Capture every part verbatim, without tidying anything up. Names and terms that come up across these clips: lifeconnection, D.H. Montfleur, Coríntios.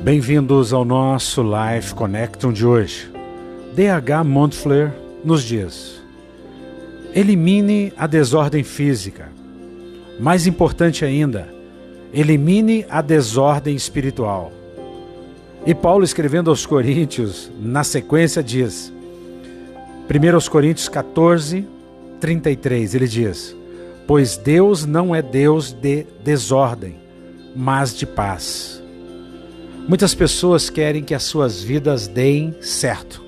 Bem-vindos ao nosso Life Connection de hoje. D H Montfleur nos diz: elimine a desordem física. Mais importante ainda, elimine a desordem espiritual. E Paulo, escrevendo aos Coríntios, na sequência diz, primeira aos Coríntios quatorze, trinta e três, ele diz: pois Deus não é Deus de desordem, mas de paz. Muitas pessoas querem que as suas vidas deem certo,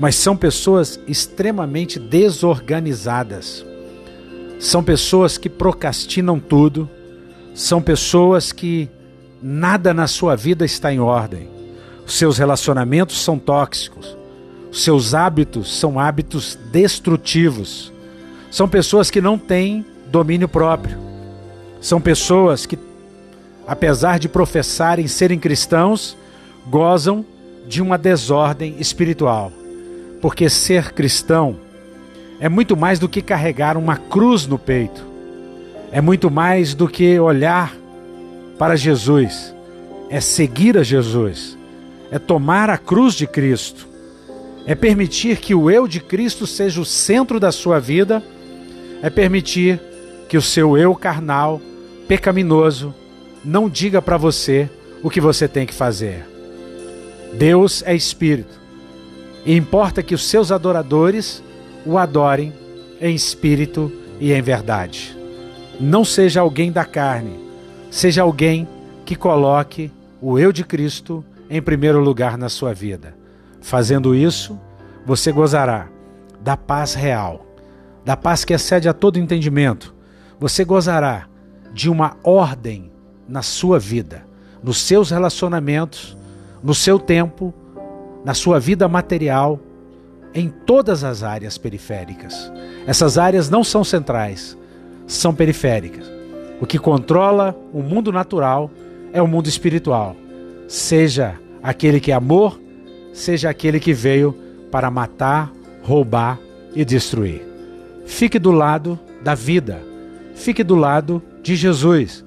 mas são pessoas extremamente desorganizadas. São pessoas que procrastinam tudo, são pessoas que nada na sua vida está em ordem. Os seus relacionamentos são tóxicos, os seus hábitos são hábitos destrutivos. São pessoas que não têm domínio próprio. São pessoas que, apesar de professarem serem cristãos, gozam de uma desordem espiritual. Porque ser cristão é muito mais do que carregar uma cruz no peito. É muito mais do que olhar para Jesus. É seguir a Jesus. É tomar a cruz de Cristo. É permitir que o eu de Cristo seja o centro da sua vida. É permitir que o seu eu carnal, pecaminoso, não diga para você o que você tem que fazer. Deus é Espírito. E importa que os seus adoradores o adorem em espírito e em verdade. Não seja alguém da carne, seja alguém que coloque o eu de Cristo em primeiro lugar na sua vida. Fazendo isso, você gozará da paz real, da paz que excede a todo entendimento. Você gozará de uma ordem na sua vida, nos seus relacionamentos, no seu tempo, na sua vida material, em todas as áreas periféricas. Essas áreas não são centrais, são periféricas. O que controla o mundo natural é o mundo espiritual. Seja aquele que é amor, seja aquele que veio para matar, roubar e destruir. Fique do lado da vida, fique do lado de Jesus,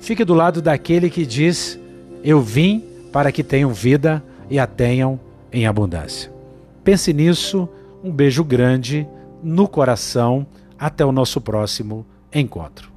fique do lado daquele que diz: eu vim para que tenham vida e a tenham em abundância. Pense nisso, um beijo grande no coração, até o nosso próximo encontro.